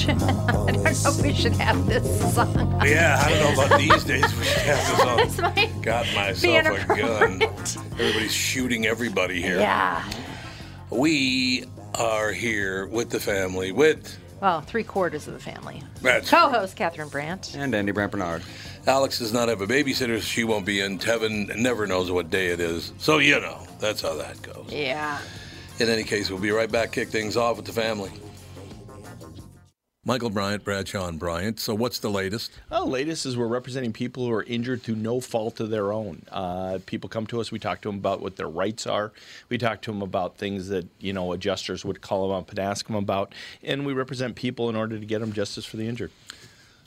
I don't know if we should have this song. Yeah, I don't know about these days. We should have this song. This got myself a gun. Everybody's shooting everybody here. Yeah. We are here with the family, with... Well, 3/4 of the family. That's co-host Catherine Brandt. And Andy Brandt-Bernard. Alex does not have a babysitter. She won't be in. Tevin never knows what day it is. So, you know, that's how that goes. Yeah. In any case, we'll be right back, kick things off with the family. Michael Bryant, Bradshaw and Bryant. So what's the latest? Well, the latest is we're representing people who are injured through no fault of their own. People come to us. We talk to them about what their rights are. We talk to them about things that, you know, adjusters would call them up and ask them about. And we represent people in order to get them justice for the injured.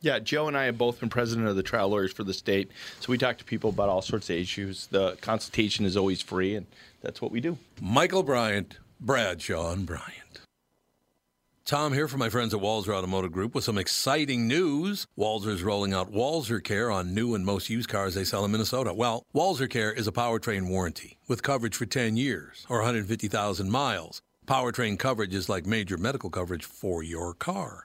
Yeah, Joe and I have both been president of the trial lawyers for the state, so we talk to people about all sorts of issues. The consultation is always free, and that's what we do. Michael Bryant, Bradshaw and Bryant. Tom here from my friends at Walser Automotive Group with some exciting news. Walser is rolling out WalserCare on new and most used cars they sell in Minnesota. Well, WalserCare is a powertrain warranty with coverage for 10 years or 150,000 miles. Powertrain coverage is like major medical coverage for your car.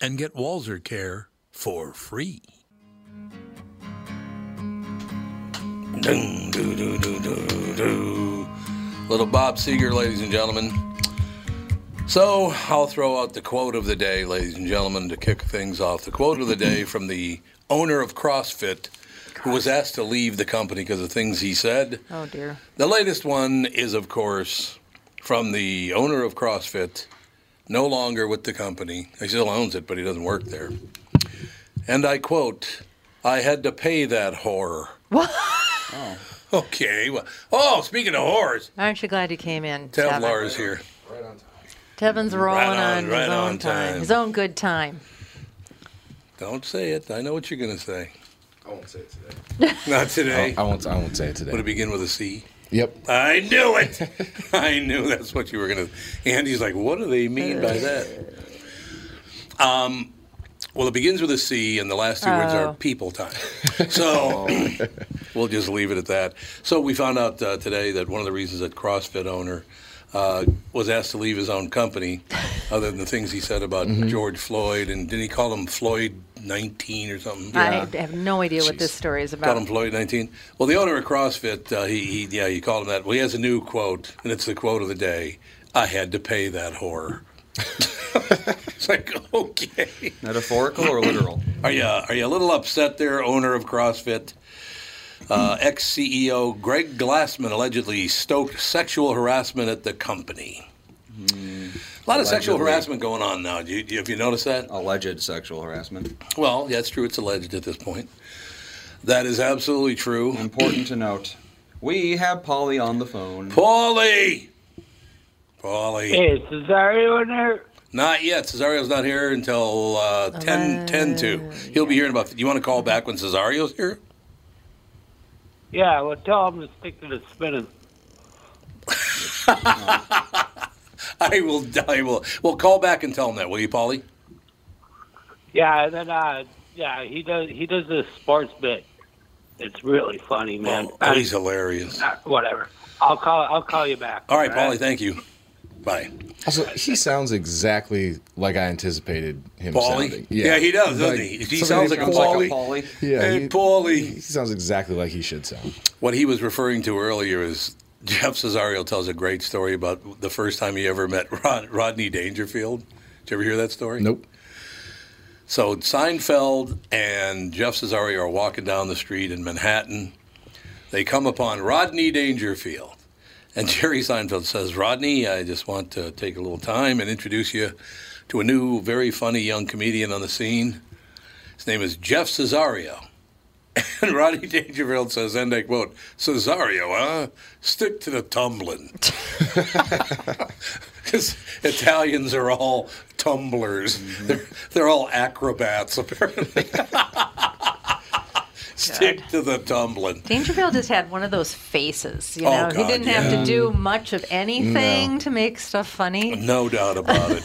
and get WalserCare for free. Dun, do, do, do, do, do. Little Bob Seger, ladies and gentlemen. So, I'll throw out the quote of the day, ladies and gentlemen, to kick things off. The quote of the day from the owner of CrossFit, who was asked to leave the company because of things he said. Oh, dear. The latest one is, of course, from the owner of CrossFit, no longer with the company. He still owns it, but he doesn't work there. And I quote, "I had to pay that whore." What? Oh. Okay. Well, oh, speaking of whores. Aren't you glad you came in? Tevlar is here. Right on time. Tevin's rolling on his own time. His own good time. Don't say it. I know what you're going to say. I won't say it today. Not today. I won't say it today. Would it begin with a C? Yep. I knew it. I knew that's what you were going to. Andy's like, what do they mean by that? Well, it begins with a C, and the last two words are people time. So we'll just leave it at that. So we found out today that one of the reasons that CrossFit owner was asked to leave his own company, other than the things he said about George Floyd, and didn't he call him Floyd 19 or something? Yeah. I have no idea what this story is about. Called him Floyd 19. Well, the owner of CrossFit, he called him that. Well, he has a new quote, and it's the quote of the day: "I had to pay that whore." It's like, okay, metaphorical or literal? Are you a little upset there, owner of CrossFit? Ex-CEO Greg Glassman allegedly stoked sexual harassment at the company. A lot of sexual harassment going on now. Have you noticed that? Alleged sexual harassment. Well, that's true. It's alleged at this point. That is absolutely true. Important to note. We have Pauly on the phone. Pauly! Hey, is Cesario in there? Not yet. Cesario's not here until 10 to. He'll be here in about... Do you want to call back when Cesario's here? Yeah, well, tell him to stick to the spinning. I will. We'll call back and tell him that, will you, Pauly? Yeah, and then, he does this sports bit. It's really funny, man. Oh, he's hilarious. Whatever. I'll call you back. All right, Pauly, thank you. Bye. Also, he sounds exactly like I anticipated him sounding. Yeah, he does, doesn't he? He sounds like a Pauly. Yeah, hey, Pauly. He sounds exactly like he should sound. What he was referring to earlier is Jeff Cesario tells a great story about the first time he ever met Rodney Dangerfield. Did you ever hear that story? Nope. So Seinfeld and Jeff Cesario are walking down the street in Manhattan. They come upon Rodney Dangerfield. And Jerry Seinfeld says, Rodney, I just want to take a little time and introduce you to a new, very funny young comedian on the scene. His name is Jeff Cesario. And Rodney Dangerfield says, and I quote, Cesario, huh? Stick to the tumbling. Because Italians are all tumblers. Mm-hmm. They're all acrobats, apparently. Stick to the tumbling. Dangerfield just had one of those faces, you know. Oh, God, he didn't have to do much of anything to make stuff funny. No doubt about it.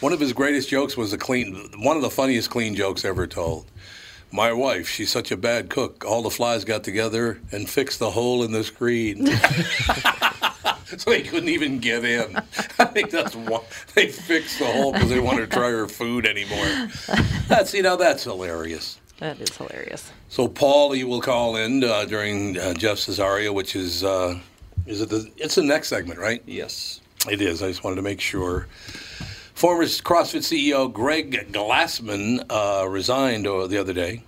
One of his greatest jokes was one of the funniest clean jokes ever told. My wife, she's such a bad cook. All the flies got together and fixed the hole in the screen. So he couldn't even get in. I think that's why they fixed the hole, because they wanted to try her food anymore. That's hilarious. That is hilarious. So Pauly will call in during Jeff Cesario, which is the next segment, right? Yes. It is. I just wanted to make sure. Former CrossFit CEO Greg Glassman resigned the other day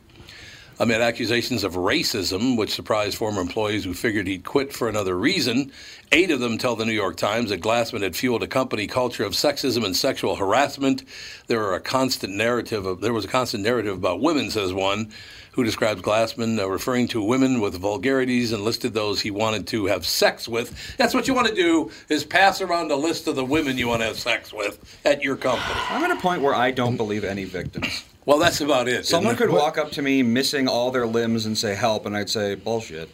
amid accusations of racism, which surprised former employees who figured he'd quit for another reason. 8 of them tell the New York Times that Glassman had fueled a company culture of sexism and sexual harassment. There was a constant narrative about women, says one, who describes Glassman referring to women with vulgarities and listed those he wanted to have sex with. That's what you want to do, is pass around a list of the women you want to have sex with at your company. I'm at a point where I don't believe any victims. Well, that's about it. Someone could walk up to me missing all their limbs and say, help, and I'd say, bullshit.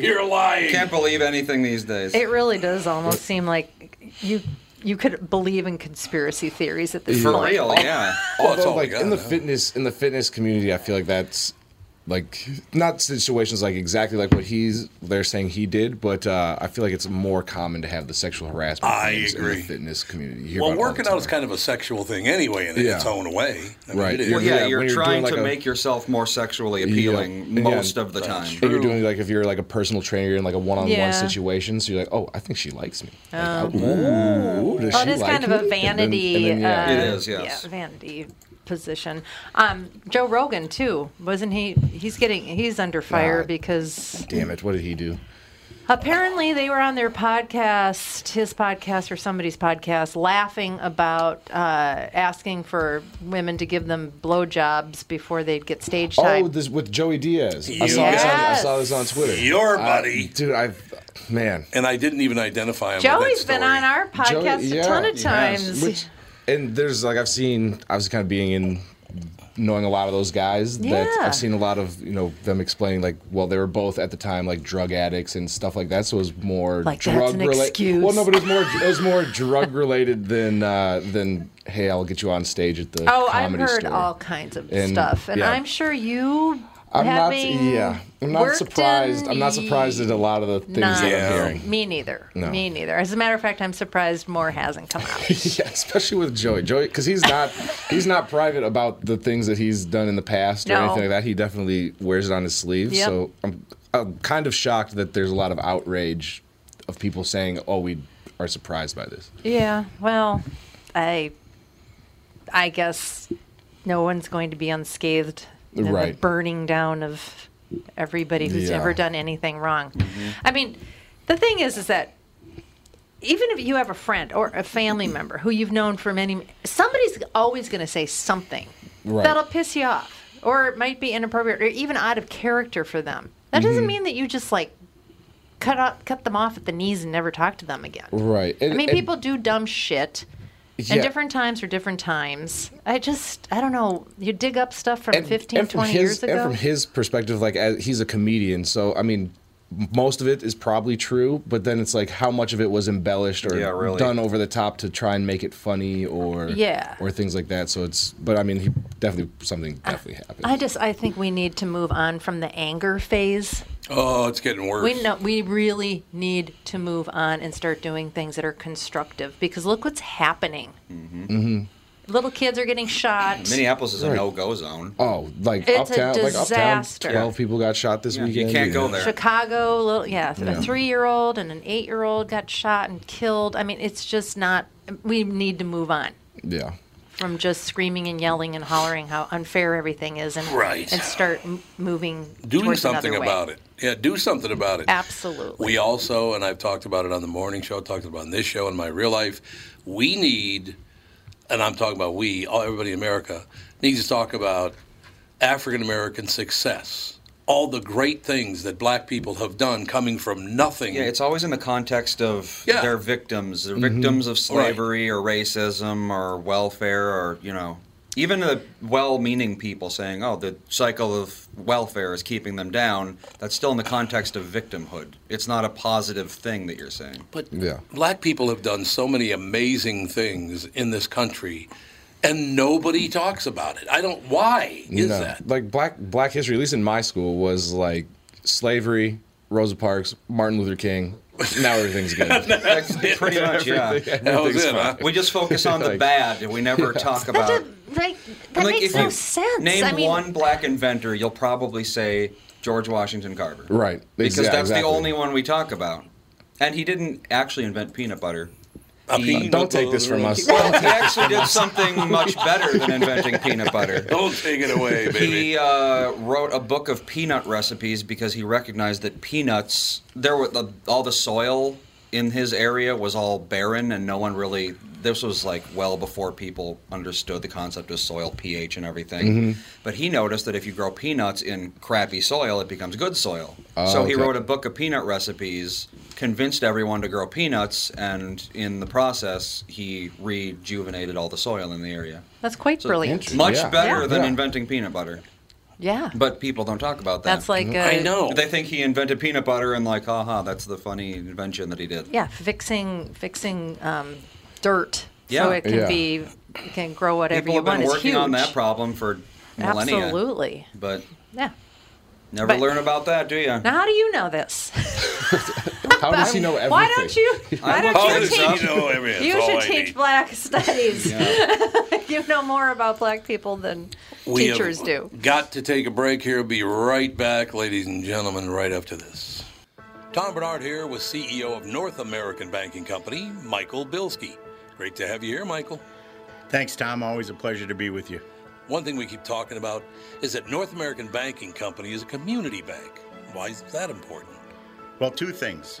You're lying. Can't believe anything these days. It really does almost seem like you could believe in conspiracy theories at this point. For real, yeah. Although, like, in the fitness community, I feel like that's like not situations like exactly like what they're saying he did, but I feel like it's more common to have the sexual harassment in the fitness community. Well, working out is kind of a sexual thing anyway in its own way. I mean, right. It is. Well, you're trying to make yourself more sexually appealing most of the time. True. And you're doing, like, if you're like a personal trainer, you're in like a one-on-one situation, so you're like, oh, I think she likes me. It is kind of a vanity. It is, yes. Yeah, vanity position. Joe Rogan too, wasn't he? He's under fire because. Damn it! What did he do? Apparently, they were on their podcast, his podcast or somebody's podcast, laughing about asking for women to give them blowjobs before they'd get stage time. Oh, this with Joey Diaz. I saw this on Twitter. Your buddy, dude. And I didn't even identify him. Joey's been on our podcast a ton of times. And there's, like, knowing a lot of those guys, that I've seen a lot of, them explaining, like, well, they were both at the time, like, drug addicts and stuff like that, so it was more like drug-related. Well, no, but it was more drug-related than hey, I'll get you on stage at the comedy store. I've heard all kinds of stuff, and I'm sure you... I'm not surprised at a lot of the things that I'm hearing. Me neither. No. Me neither. As a matter of fact, I'm surprised more hasn't come out. Yeah, especially with Joey. Joey, because he's not private about the things that he's done in the past or anything like that. He definitely wears it on his sleeve. Yep. So I'm kind of shocked that there's a lot of outrage of people saying, "Oh, we are surprised by this." Yeah. Well, I guess no one's going to be unscathed you know, the burning down of everybody who's ever done anything wrong. I mean, the thing is that even if you have a friend or a family member who you've known for many, somebody's always going to say something that'll piss you off, or it might be inappropriate or even out of character for them. That doesn't mean that you just like cut them off at the knees and never talk to them again. I mean, people do dumb shit. And different times are different times. I don't know. You dig up stuff from 15, 20 years ago. And from his perspective, like, he's a comedian, so, I mean, most of it is probably true, but then it's like how much of it was embellished or done over the top to try and make it funny or things like that. So it's, but I mean, he something definitely happened. I think we need to move on from the anger phase. Oh, it's getting worse. We really need to move on and start doing things that are constructive, because look what's happening. Little kids are getting shot. Minneapolis is a no-go zone. Oh, like it's uptown, a disaster. Like uptown, 12 people got shot this weekend. You can't go there. Chicago, a 3-year-old and an 8-year-old got shot and killed. I mean, it's just not. We need to move on. Yeah. From just screaming and yelling and hollering how unfair everything is, and start moving. Do something about it. Yeah, do something about it. Absolutely. We also, and I've talked about it on the morning show, talked about it on this show, in my real life, we need. And I'm talking about everybody in America needs to talk about African-American success. All the great things that black people have done coming from nothing. Yeah, it's always in the context of their victims. They're victims of slavery or racism or welfare or, you know, even the well-meaning people saying, oh, the cycle of welfare is keeping them down. That's still in the context of victimhood. It's not a positive thing that you're saying. But black people have done so many amazing things in this country, and nobody talks about it. Why is that? Like, black history, at least in my school, was like slavery, Rosa Parks, Martin Luther King. Now everything's good. Pretty much, yeah. We just focus on the bad, and we never talk about it. That makes no sense. Name one black inventor, you'll probably say George Washington Carver. Right. Because that's the only one we talk about. And he didn't actually invent peanut butter. Don't take this from us. Well, he actually did something much better than inventing peanut butter. Don't take it away, baby. He wrote a book of peanut recipes because he recognized that peanuts, all the soil in his area was all barren, and no one really. This was like well before people understood the concept of soil pH and everything. But he noticed that if you grow peanuts in crappy soil, it becomes good soil. He wrote a book of peanut recipes, convinced everyone to grow peanuts, and in the process, he rejuvenated all the soil in the area. That's quite brilliant. Much better than inventing peanut butter. Yeah. But people don't talk about that. That's like I know. They think he invented peanut butter and like, that's the funny invention that he did. Yeah, fixing dirt, so it can can grow whatever you want. People have been working on that problem for millennia. Absolutely, but never learn about that, do you? Now, how do you know this? How does he know everything? You should teach black studies. You know more about black people than teachers do. Got to take a break here. Be right back, ladies and gentlemen. Right after this, Tom Bernard here with CEO of North American Banking Company, Michael Bilski. Great to have you here, Michael. Thanks, Tom. Always a pleasure to be with you. One thing we keep talking about is that North American Banking Company is a community bank. Why is that important? Well, two things.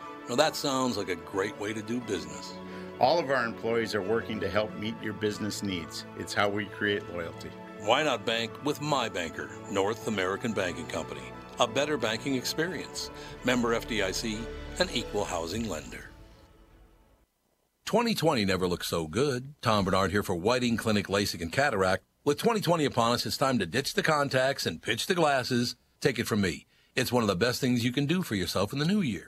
Well, that sounds like a great way to do business. All of our employees are working to help meet your business needs. It's how we create loyalty. Why not bank with my banker, North American Banking Company? A better banking experience. Member FDIC, an equal housing lender. 2020 never looked so good. Tom Bernard here for Whiting Clinic LASIK and Cataract. With 2020 upon us, it's time to ditch the contacts and pitch the glasses. Take it from me. It's one of the best things you can do for yourself in the new year.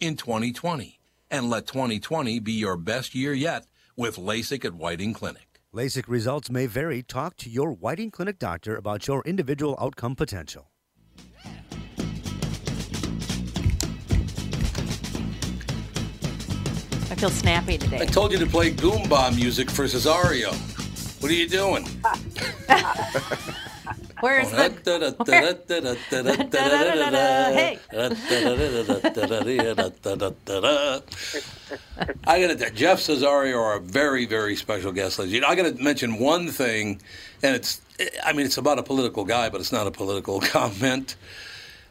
in 2020. And let 2020 be your best year yet with LASIK at Whiting Clinic. LASIK results may vary. Talk to your Whiting Clinic doctor about your individual outcome potential. I feel snappy today. I told you to play Goomba music for Cesario. What are you doing? Where's the... Hey. I got to... Jeff Cesario are a very, very special guest. You know, I got to mention one thing, and it's... I mean, it's about a political guy, but it's not a political comment.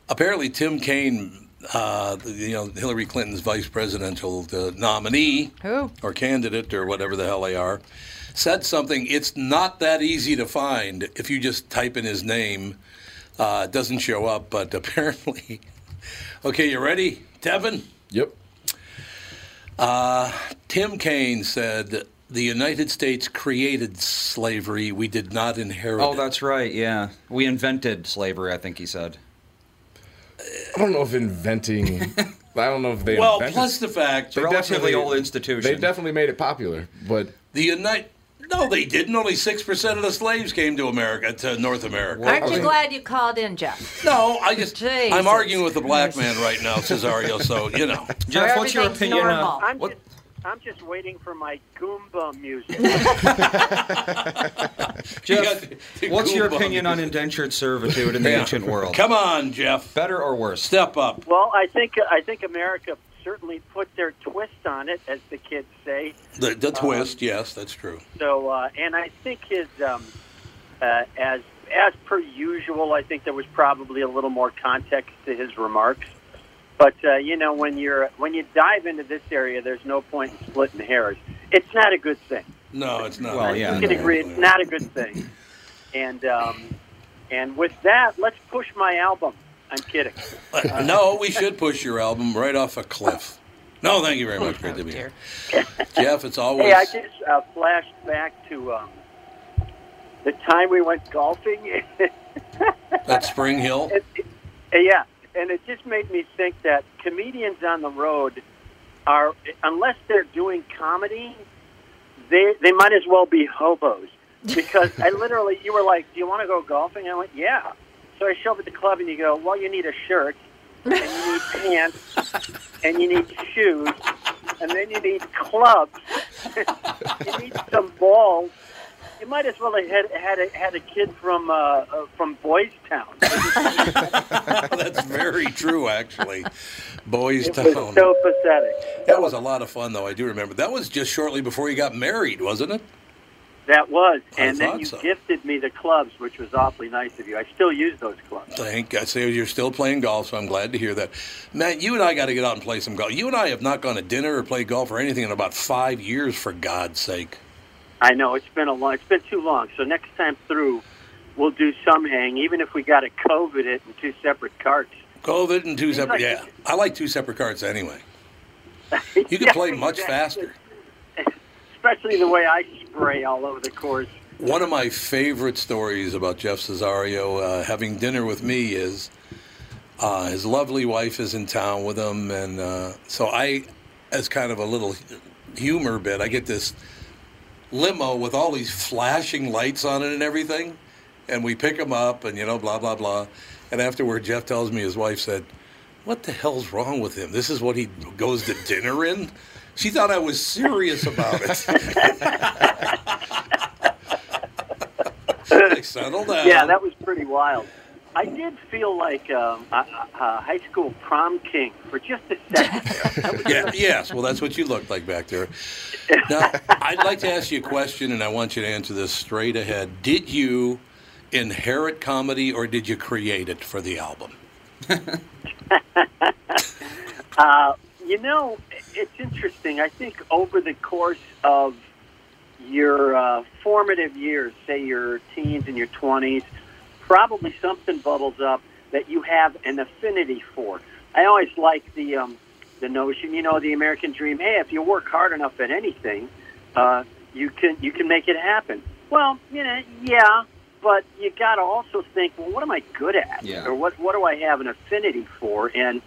Apparently, Tim Kaine... you know, Hillary Clinton's vice presidential nominee or candidate or whatever the hell they are, said something. It's not that easy to find. If you just type in his name, it doesn't show up. But apparently, okay, you ready, Tevin? Yep. Tim Kaine said, the United States created slavery. We did not inherit it. Oh, that's right, yeah. We invented slavery, I think he said. I don't know if inventing... I don't know if they well, invented... Well, plus the fact... They relatively old institution. They definitely made it popular, but... No, they didn't. Only 6% of the slaves came to America, to North America. Aren't you glad you called in, Jeff? No, I just... Jesus. I'm arguing with a black man right now, Cesario, so, you know. Jeff, what's your opinion on... I'm just waiting for my Goomba music. Jeff, what's your opinion on indentured servitude in the ancient world? Come on, Jeff. Better or worse? Step up. Well, I think America certainly put their twist on it, as the kids say. The twist, yes, that's true. So, and I think his, as per usual, I think there was probably a little more context to his remarks. But, you know, when you dive into this area, there's no point in splitting hairs. It's not a good thing. No, it's not. Well, yeah, I can agree. It's not a good thing. And with that, let's push my album. I'm kidding. No, we should push your album right off a cliff. No, thank you very much. Great to be here. Jeff, it's always... Hey, I just flashed back to the time we went golfing. At Spring Hill? Yeah. And it just made me think that comedians on the road are, unless they're doing comedy, they might as well be hobos. Because I literally, you were like, do you want to go golfing? And I went, yeah. So I show up at the club and you go, well, you need a shirt, and you need pants, and you need shoes, and then you need clubs, you need some balls. You might as well have had a kid from Boys Town. That's very true, actually. Boys Town. It was so pathetic. That was a lot of fun, though. I do remember. That was just shortly before you got married, wasn't it? That was. And then you gifted me the clubs, which was awfully nice of you. I still use those clubs. Thank God. So you're still playing golf, so I'm glad to hear that. Matt, you and I got to get out and play some golf. You and I have not gone to dinner or played golf or anything in about 5 years, for God's sake. I know, it's been too long. So next time through, we'll do some hang, even if we got to COVID it in two separate carts. COVID in two separate, yeah. I like two separate carts anyway. You can play much faster. Especially the way I spray all over the course. One of my favorite stories about Jeff Cesario having dinner with me is his lovely wife is in town with him. And so I, as kind of a little humor bit, I get this limo with all these flashing lights on it and everything, and we pick him up and, you know, blah, blah, blah. And afterward, Jeff tells me his wife said, what the hell's wrong with him? This is what he goes to dinner in? She thought I was serious about it. I settled down. Yeah, that was pretty wild. I did feel like a high school prom king for just a second. Yes, well, that's what you looked like back there. Now, I'd like to ask you a question, and I want you to answer this straight ahead. Did you inherit comedy, or did you create it for the album? You know, it's interesting. I think over the course of your formative years, say your teens and your 20s, probably something bubbles up that you have an affinity for. I always like the notion, you know, the American dream. Hey, if you work hard enough at anything, you can make it happen. Well, you know, yeah, but you got to also think, well, what am I good at, yeah, or what do I have an affinity for? And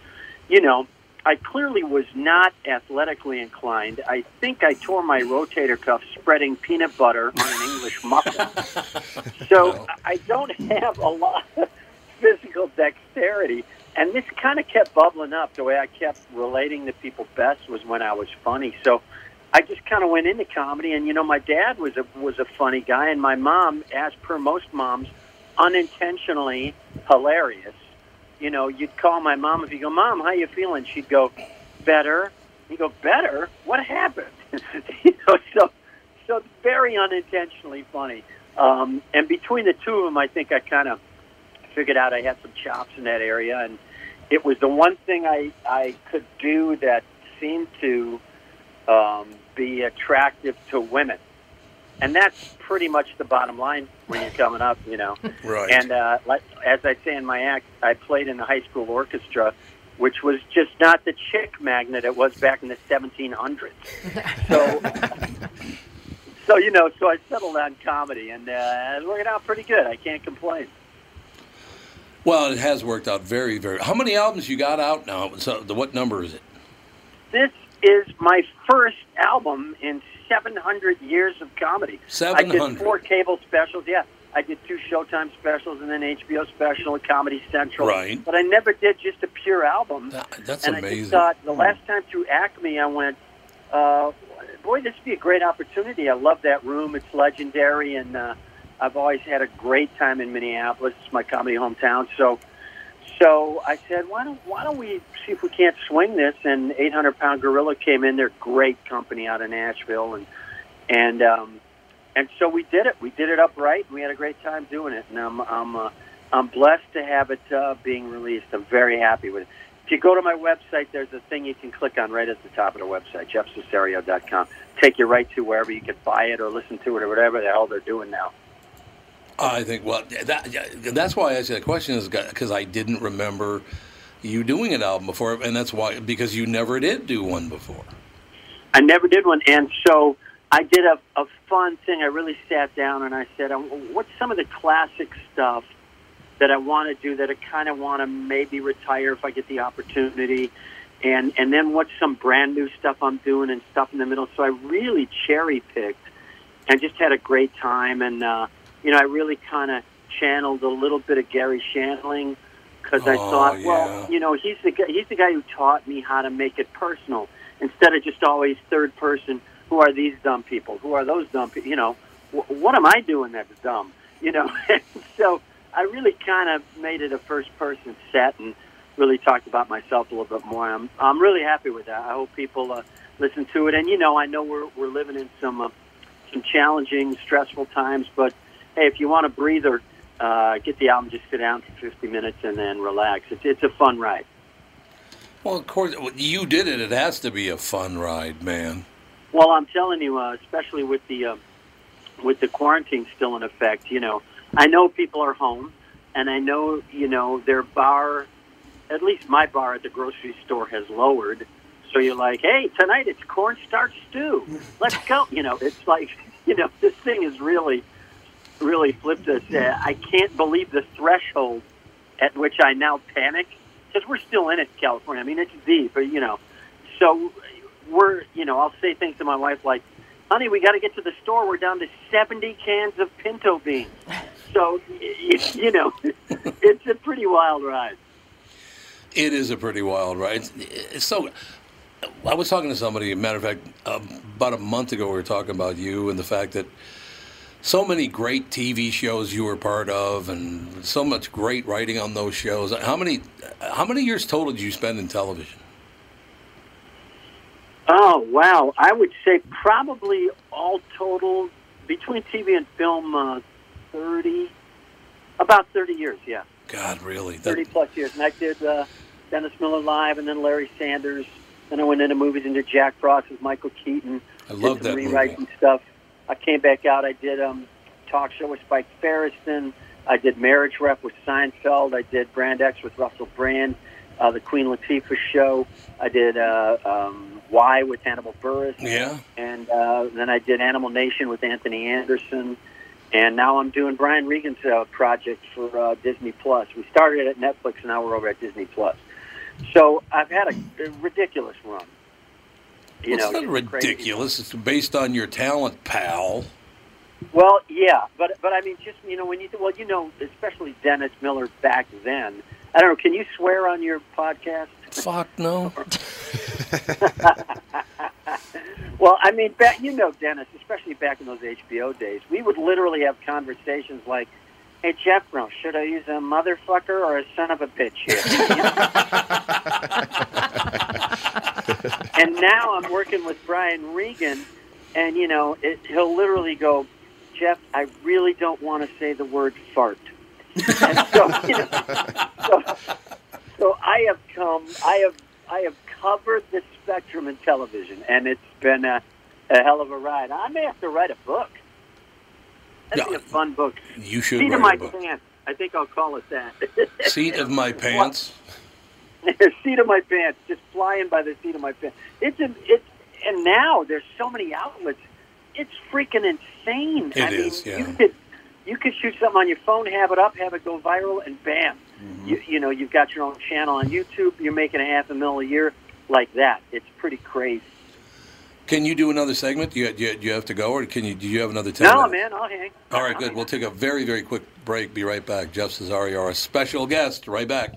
you know, I clearly was not athletically inclined. I think I tore my rotator cuff spreading peanut butter on an English muffin. So I don't have a lot of physical dexterity. And this kind of kept bubbling up. The way I kept relating to people best was when I was funny. So I just kind of went into comedy. And, you know, my dad was a funny guy. And my mom, as per most moms, unintentionally hilarious. You know, you'd call my mom. If you go, Mom, how you feeling? She'd go, better. You go, better? What happened? You know, so very unintentionally funny. And between the two of them, I think I kind of figured out I had some chops in that area. And it was the one thing I could do that seemed to be attractive to women. And that's pretty much the bottom line when you're coming up, you know. Right. And as I say in my act, I played in the high school orchestra, which was just not the chick magnet it was back in the 1700s. So you know, so I settled on comedy, and it's working out pretty good. I can't complain. Well, it has worked out very, very. How many albums you got out now? So, what number is it? This is my first album in 700 years of comedy. 700. I did 4 cable specials, yeah. I did 2 Showtime specials and then HBO special at Comedy Central. Right. But I never did just a pure album. That's and amazing. And I just thought, the last time through Acme, I went, boy, this would be a great opportunity. I love that room. It's legendary, and I've always had a great time in Minneapolis. It's my comedy hometown. So I said, why don't we see if we can't swing this? And 800-Pound Gorilla came in. They're great company out of Nashville, and so we did it. We did it upright, and we had a great time doing it. And I'm blessed to have it being released. I'm very happy with it. If you go to my website, there's a thing you can click on right at the top of the website, JeffCesario.com. Take you right to wherever you can buy it or listen to it or whatever the hell they're doing now. I think, well, that's why I asked you that question, is because I didn't remember you doing an album before, and that's why, because you never did do one before. I never did one, and so I did a fun thing. I really sat down and I said, what's some of the classic stuff that I want to do, that I kind of want to maybe retire if I get the opportunity, and then what's some brand new stuff I'm doing and stuff in the middle. So I really cherry-picked and just had a great time, and you know, I really kind of channeled a little bit of Gary Shandling, because I thought, yeah, well, you know, he's the guy who taught me how to make it personal instead of just always third person. Who are these dumb people? Who are those dumb people? You know, what am I doing that's dumb? You know, so I really kind of made it a first person set and really talked about myself a little bit more. I'm really happy with that. I hope people listen to it. And you know, I know we're living in some challenging, stressful times, but hey, if you want a breather, get the album, just sit down for 50 minutes and then relax. It's a fun ride. Well, of course, you did it. It has to be a fun ride, man. Well, I'm telling you, especially with the quarantine still in effect, you know, I know people are home, and I know, you know, their bar, at least my bar at the grocery store, has lowered. So you're like, hey, tonight it's cornstarch stew. Let's go. You know, it's like, you know, this thing is really flipped us. I can't believe the threshold at which I now panic, because we're still in it, California. I mean, it's deep, but, you know. So we're, you know, I'll say things to my wife like, honey, we got to get to the store. We're down to 70 cans of pinto beans. So, you know, it's a pretty wild ride. It is a pretty wild ride. So I was talking to somebody, as a matter of fact, about a month ago, we were talking about you and the fact that so many great TV shows you were part of, and so much great writing on those shows. How many years total did you spend in television? Oh, wow. I would say probably all total, between TV and film, about 30 years, yeah. God, really? 30-plus years. And I did Dennis Miller Live, and then Larry Sanders. Then I went into movies and did Jack Frost with Michael Keaton. I love that movie. Rewriting stuff. I came back out. I did talk show with Spike Ferriston. I did Marriage Rep with Seinfeld. I did Brand X with Russell Brand, the Queen Latifah show. I did Why with Hannibal Buress. Yeah. And then I did Animal Nation with Anthony Anderson. And now I'm doing Brian Regan's project for Disney+. We started it at Netflix, and now we're over at Disney+. So I've had a ridiculous run. You know, it's not ridiculous. It's based on your talent, pal. Well, yeah, but I mean, just, you know, when you, well, you know, especially Dennis Miller back then. I don't know, can you swear on your podcast? Fuck no. Well, I mean, back, you know, Dennis, especially back in those HBO days, we would literally have conversations like, hey, Jeff, bro, should I use a motherfucker or a son of a bitch here? And now I'm working with Brian Regan, and, you know, he'll literally go, Jeff, I really don't want to say the word fart. And so, you know, so I have covered the spectrum in television, and it's been a hell of a ride. I may have to write a book. That'd be a fun book. You should. Seat of my pants. I think I'll call it that. Seat of my pants. Seat of my pants. Just flying by the seat of my pants. And now there's so many outlets. It's freaking insane. I mean, yeah. You could shoot something on your phone, have it up, have it go viral, and bam. Mm-hmm. You know, you've got your own channel on YouTube. You're making $500,000 a year like that. It's pretty crazy. Can you do another segment? Do you have to go, or do you have another 10 minutes? No, man, I'll hang. All right, good. We'll take a very, very quick break. Be right back. Jeff Cesario, our special guest. Right back.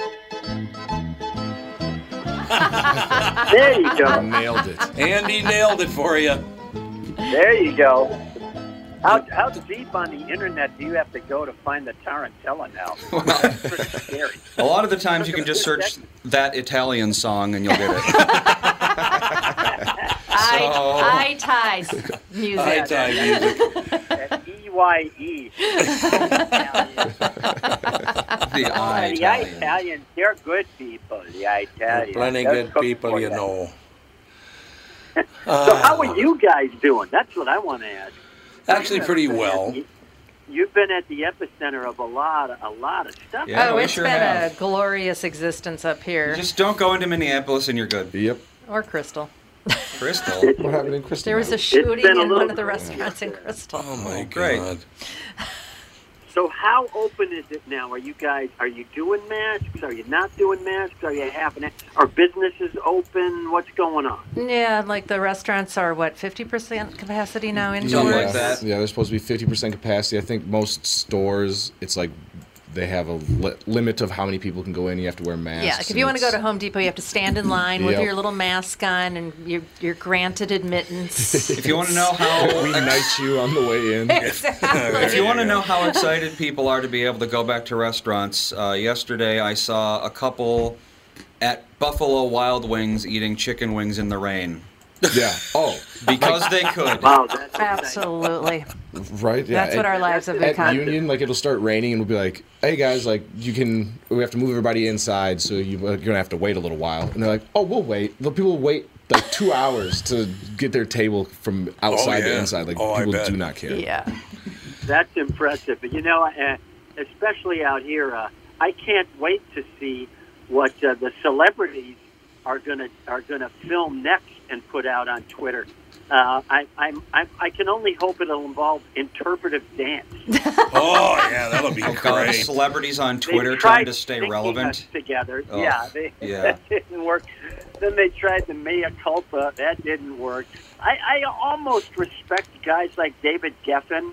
There you go. Nailed it. Andy nailed it for you. There you go. How deep on the internet do you have to go to find the Tarantella now? That's pretty scary. A lot of the times you can just search that Italian song and you'll get it. Eye ties music. Eye tie music. That EYE. The Italians, they're good people. The Italians. Plenty good people, you know. So how are you guys doing? That's what I want to ask. Actually, pretty well. You've been at the epicenter of a lot of stuff. Yeah, oh, it's sure been a glorious existence up here. You just don't go into Minneapolis and you're good. Yep. Or Crystal. Crystal? What happened in Crystal? There was a shooting in one of the restaurants in Crystal. Oh, my God. So how open is it now? Are you guys, are you doing masks? Are you not doing masks? Are you are businesses open? What's going on? Yeah, like the restaurants are, 50% capacity now indoors? Something like that. Yeah, they're supposed to be 50% capacity. I think most stores, it's like they have a limit of how many people can go in. You have to wear masks. Yeah, like if you want to go to Home Depot, you have to stand in line with your little mask on, and you're granted admittance. If you want to know how... we knight you on the way in. Exactly. If you want to know how excited people are to be able to go back to restaurants, yesterday I saw a couple at Buffalo Wild Wings eating chicken wings in the rain. Yeah. Oh, because they could. Wow, that's absolutely. Right. Yeah. That's what our lives have become. At Union, like it'll start raining, and we'll be like, "Hey guys, like we have to move everybody inside, so you're gonna have to wait a little while." And they're like, "Oh, we'll wait." The people wait like 2 hours to get their table from outside to inside. Like people do not care. Yeah. That's impressive. But you know, especially out here, I can't wait to see what the celebrities are gonna film next and put out on Twitter. I can only hope it'll involve interpretive dance. Oh yeah, that'll be great. Celebrities on Twitter trying to stay relevant together. Oh, yeah, that didn't work. Then they tried the mea culpa. That didn't work. I almost respect guys like David Geffen,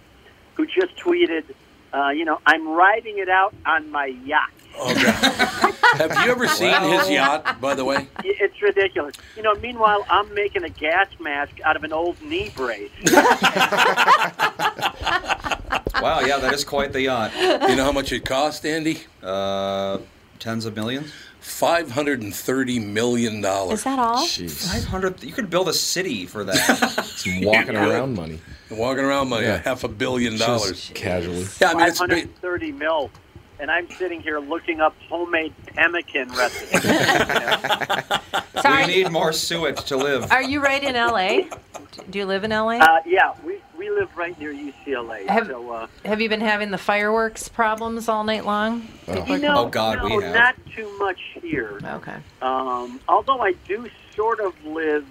who just tweeted, I'm riding it out on my yacht. Oh, God. Have you ever seen his yacht, by the way? It's ridiculous. Meanwhile, I'm making a gas mask out of an old knee brace. Wow, yeah, that is quite the yacht. You know how much it cost, Andy? Tens of millions? $530 million. Is that all? Jeez. 500. You could build a city for that. Some walking around money. Walking around money, $500 million. Just casually. Yeah, $530 million. And I'm sitting here looking up homemade pemmican recipes. Sorry. We need more sewage to live. Are you right in L.A.? Do you live in L.A.? Yeah, we live right near UCLA. Have you been having the fireworks problems all night long? Oh, we have. Not too much here. Okay. Although I do sort of live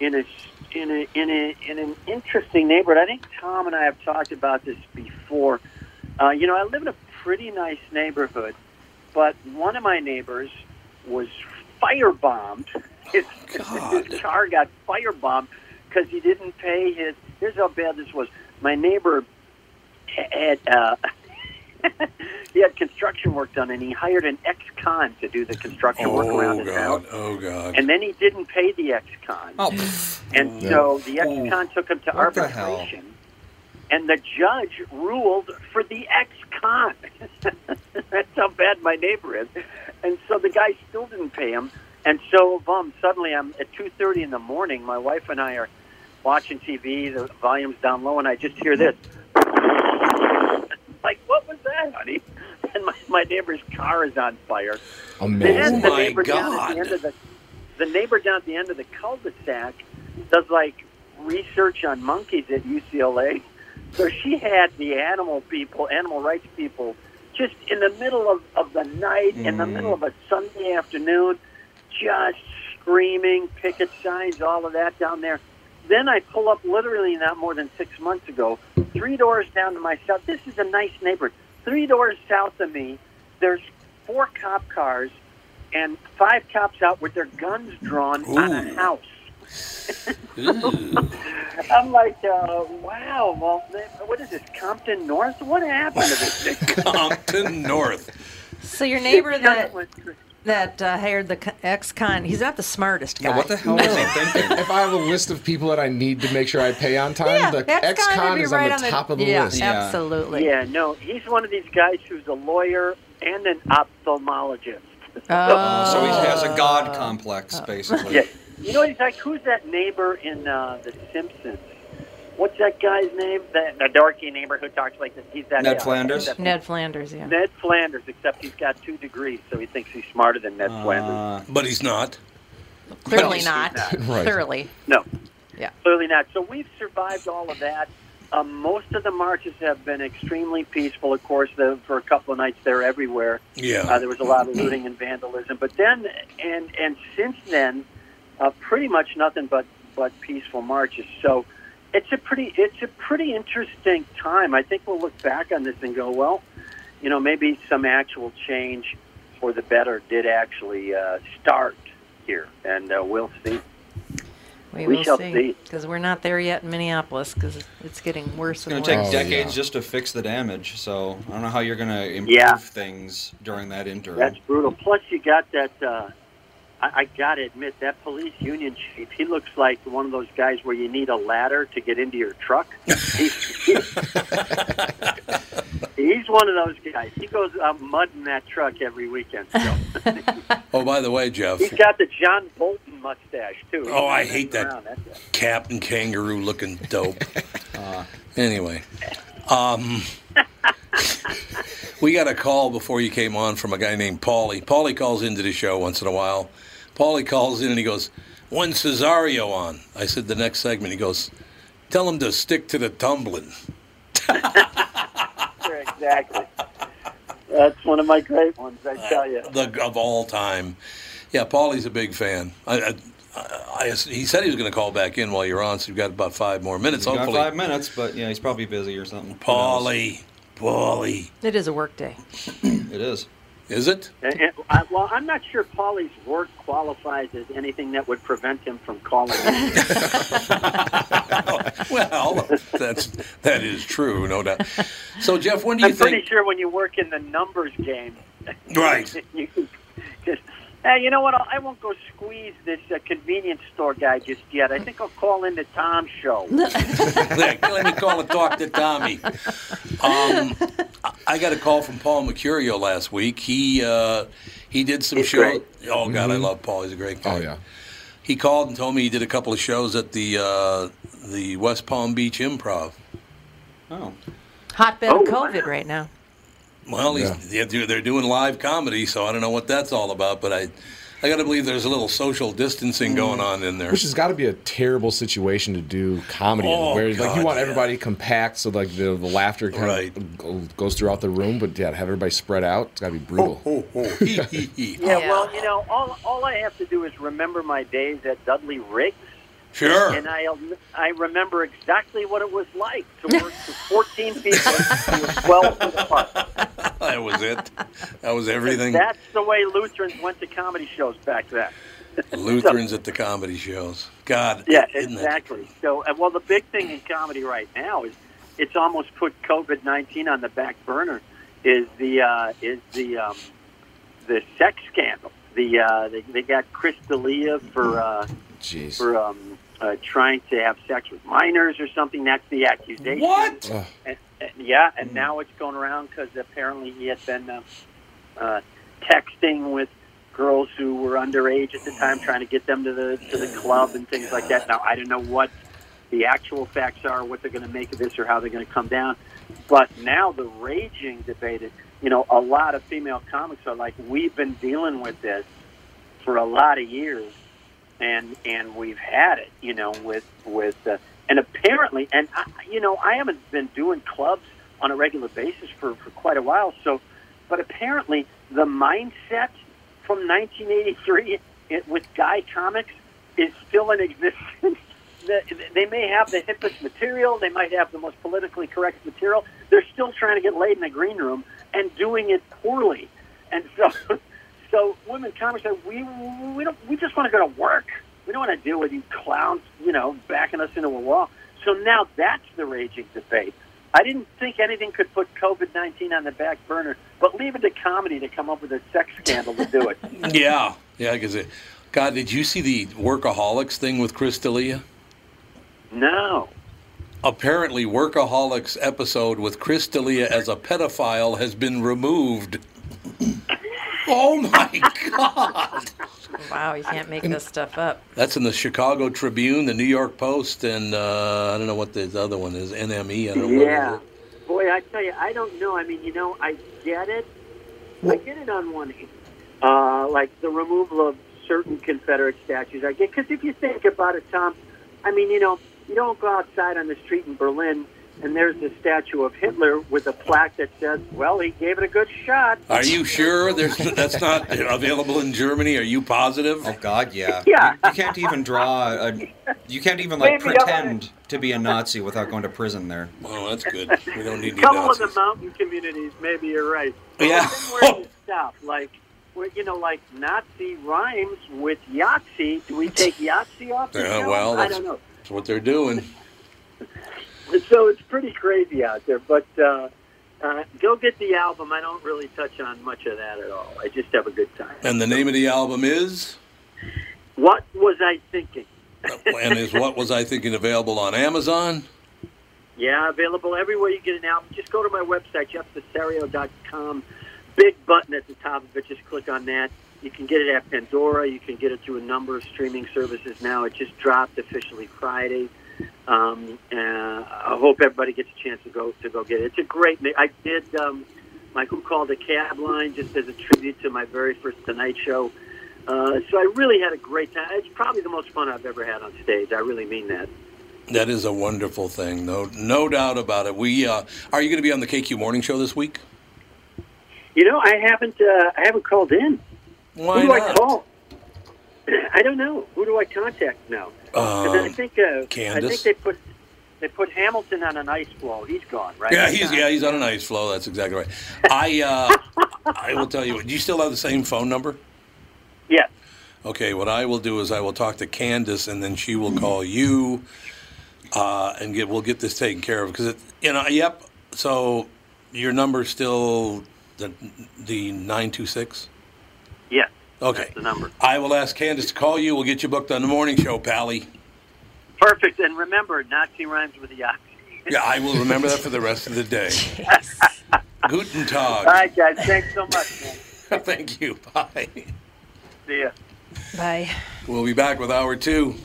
in an interesting neighborhood. I think Tom and I have talked about this before. I live in a pretty nice neighborhood, but one of my neighbors was firebombed. His car got firebombed because he didn't pay his... Here's how bad this was. My neighbor had he had construction work done, and he hired an ex-con to do the construction work around his house. Oh, God. And then he didn't pay the ex-con. So the ex-con took him to arbitration. And the judge ruled for the ex-con. That's how bad my neighbor is. And so the guy still didn't pay him. And so, suddenly I'm at 2:30 in the morning. My wife and I are watching TV. The volume's down low, and I just hear this. Like, what was that, honey? And my neighbor's car is on fire. Amazing. Oh, my God. The neighbor down at the end of the cul-de-sac does, research on monkeys at UCLA. So she had the animal rights people, just in the middle of the night, in the middle of a Sunday afternoon, just screaming, picket signs, all of that down there. Then I pull up literally not more than 6 months ago, 3 doors down to my south. This is a nice neighborhood. 3 doors south of me, there's 4 cop cars and 5 cops out with their guns drawn on a house. I'm like, wow, what is this, Compton North? What happened to this? Compton North. So your neighbor that hired the ex-con, he's not the smartest guy. No, what the hell is he thinking? If I have a list of people that I need to make sure I pay on time, the ex-con is right on the top of the list. Yeah, absolutely. Yeah, no, he's one of these guys who's a lawyer and an ophthalmologist. Oh. So he has a God complex, basically. Yeah. You know, he's like, who's that neighbor in The Simpsons? What's that guy's name? The dorky neighbor who talks like this. He's that Ned Flanders? Ned Flanders, yeah. Ned Flanders, except he's got 2 degrees, so he thinks he's smarter than Ned Flanders. But he's not. Clearly not. Right. Thoroughly. No. Yeah. Clearly not. So we've survived all of that. Most of the marches have been extremely peaceful. Of course, for a couple of nights they're everywhere. Yeah. There was a lot of looting and vandalism. But then, and since then... pretty much nothing but peaceful marches. So it's a pretty interesting time. I think we'll look back on this and go, well, maybe some actual change for the better did actually start here, and we'll see. We shall see. Because we're not there yet in Minneapolis, because it's getting worse and worse. It's going to take decades just to fix the damage, so I don't know how you're going to improve things during that interim. That's brutal. Plus you got that... I got to admit, that police union chief, he looks like one of those guys where you need a ladder to get into your truck. He's one of those guys. He goes mudding that truck every weekend. So. Oh, by the way, Jeff. He's got the John Bolton mustache, too. Oh, I hate that Captain Kangaroo looking dope. Anyway. We got a call before you came on from a guy named Pauly. Pauly calls into the show once in a while. Pauly calls in and he goes, "When's Cesario on?" I said, "The next segment." He goes, "Tell him to stick to the tumbling." Exactly. That's one of my great ones, I tell you. Of all time. Yeah, Pauly's a big fan. He said he was going to call back in while you're on, so you've got about 5 more minutes. You've hopefully got 5 minutes, but yeah, he's probably busy or something. Pauly. It is a work day. It is. Is it? Well, I'm not sure Pauly's work qualifies as anything that would prevent him from calling. Well, that is true, no doubt. So, Jeff, when do you think? I'm pretty sure when you work in the numbers game, right? You can just, hey, you know what? I won't go squeeze this convenience store guy just yet. I think I'll call in the Tom show. Let me call and talk to Tommy. I got a call from Paul Mercurio last week. He did some shows. Oh, God, I love Paul. He's a great guy. Oh, yeah. He called and told me he did a couple of shows at the West Palm Beach Improv. Oh. Hotbed of COVID right now. Well, they're doing live comedy, so I don't know what that's all about, but I got to believe there's a little social distancing going on in there. Which has got to be a terrible situation to do comedy in, where God, like you want everybody compact, so like the laughter kind of goes throughout the room, but yeah, have everybody spread out. It's got to be brutal. Yeah, well, you know, all I have to do is remember my days at Dudley Riggs. Sure. And I remember exactly what it was like to work with 14 people who were 12 feet apart. That was it. That was everything. That's the way Lutherans went to comedy shows back then. Lutherans at the comedy shows. God. Yeah, exactly. So, well, the big thing in comedy right now is it's almost put COVID-19 on the back burner. Is the sex scandal? They got Chris D'Elia for trying to have sex with minors or something. That's the accusation. What? And now it's going around because apparently he had been texting with girls who were underage at the time, trying to get them to the club and things like that. Now, I don't know what the actual facts are, what they're going to make of this or how they're going to come down. But now the raging debate is, you know, a lot of female comics are like, we've been dealing with this for a lot of years. And we've had it, you know, with and apparently, and I haven't been doing clubs on a regular basis for quite a while. So, but apparently, the mindset from 1983 with guy comics is still in existence. They may have the hippest material, they might have the most politically correct material. They're still trying to get laid in the green room and doing it poorly, and so. So women comics said, we just want to go to work. We don't want to deal with you clowns, you know, backing us into a wall. So now that's the raging debate. I didn't think anything could put COVID-19 on the back burner, but leave it to comedy to come up with a sex scandal to do it. Yeah, because God, did you see the Workaholics thing with Chris D'Elia? No. Apparently, Workaholics episode with Chris D'Elia as a pedophile has been removed. Oh, my God. Wow, you can't make this stuff up. That's in the Chicago Tribune, the New York Post, and I don't know what the other one is, NME. I don't know. Yeah. Boy, I tell you, I don't know. I mean, you know, I get it. I get it on one hand. Like the removal of certain Confederate statues. I get, because if you think about it, Tom, I mean, you know, you don't go outside on the street in Berlin and there's the statue of Hitler with a plaque that says, well, he gave it a good shot. Are you sure that's not available in Germany? Are you positive? Oh, God, yeah. Yeah. You can't even draw, you can't even, like, pretend to be a Nazi without going to prison there. Oh, that's good. We don't need any Nazis. A couple of the mountain communities, maybe you're right. Yeah. Where do you stop? Like, you know, like Nazi rhymes with Yahtzee. Do we take Yahtzee off the show? Well, I don't know. That's what they're doing. So it's pretty crazy out there, but go get the album. I don't really touch on much of that at all. I just have a good time. And the name of the album is? What Was I Thinking? And is What Was I Thinking available on Amazon? Yeah, available everywhere you get an album. Just go to my website, jeffcesario.com. Big button at the top of it. Just click on that. You can get it at Pandora. You can get it through a number of streaming services now. It just dropped officially Friday. I hope everybody gets a chance to go get it. It's a great. I did my Who Called a Cab line just as a tribute to my very first Tonight Show. So I really had a great time. It's probably the most fun I've ever had on stage. I really mean that. That is a wonderful thing, no doubt about it. We are you going to be on the KQ Morning Show this week? You know, I haven't called in. Why not? Who do I call? I don't know. Who do I contact now? Candace. I think they put Hamilton on an ice floe. He's gone, right? Yeah, he's on an ice floe. That's exactly right. I will tell you. Do you still have the same phone number? Yes. Okay. What I will do is I will talk to Candace, and then she will call you, and we'll get this taken care of because Yep. So your number's still the 926. Yes. Okay. That's the number. I will ask Candace to call you. We'll get you booked on the morning show, Pauly. Perfect. And remember, Nazi rhymes with the oxy. Yeah, I will remember that for the rest of the day. Yes. Guten Tag. All right, guys. Thanks so much, man. Thank you. Bye. See ya. Bye. We'll be back with hour 2.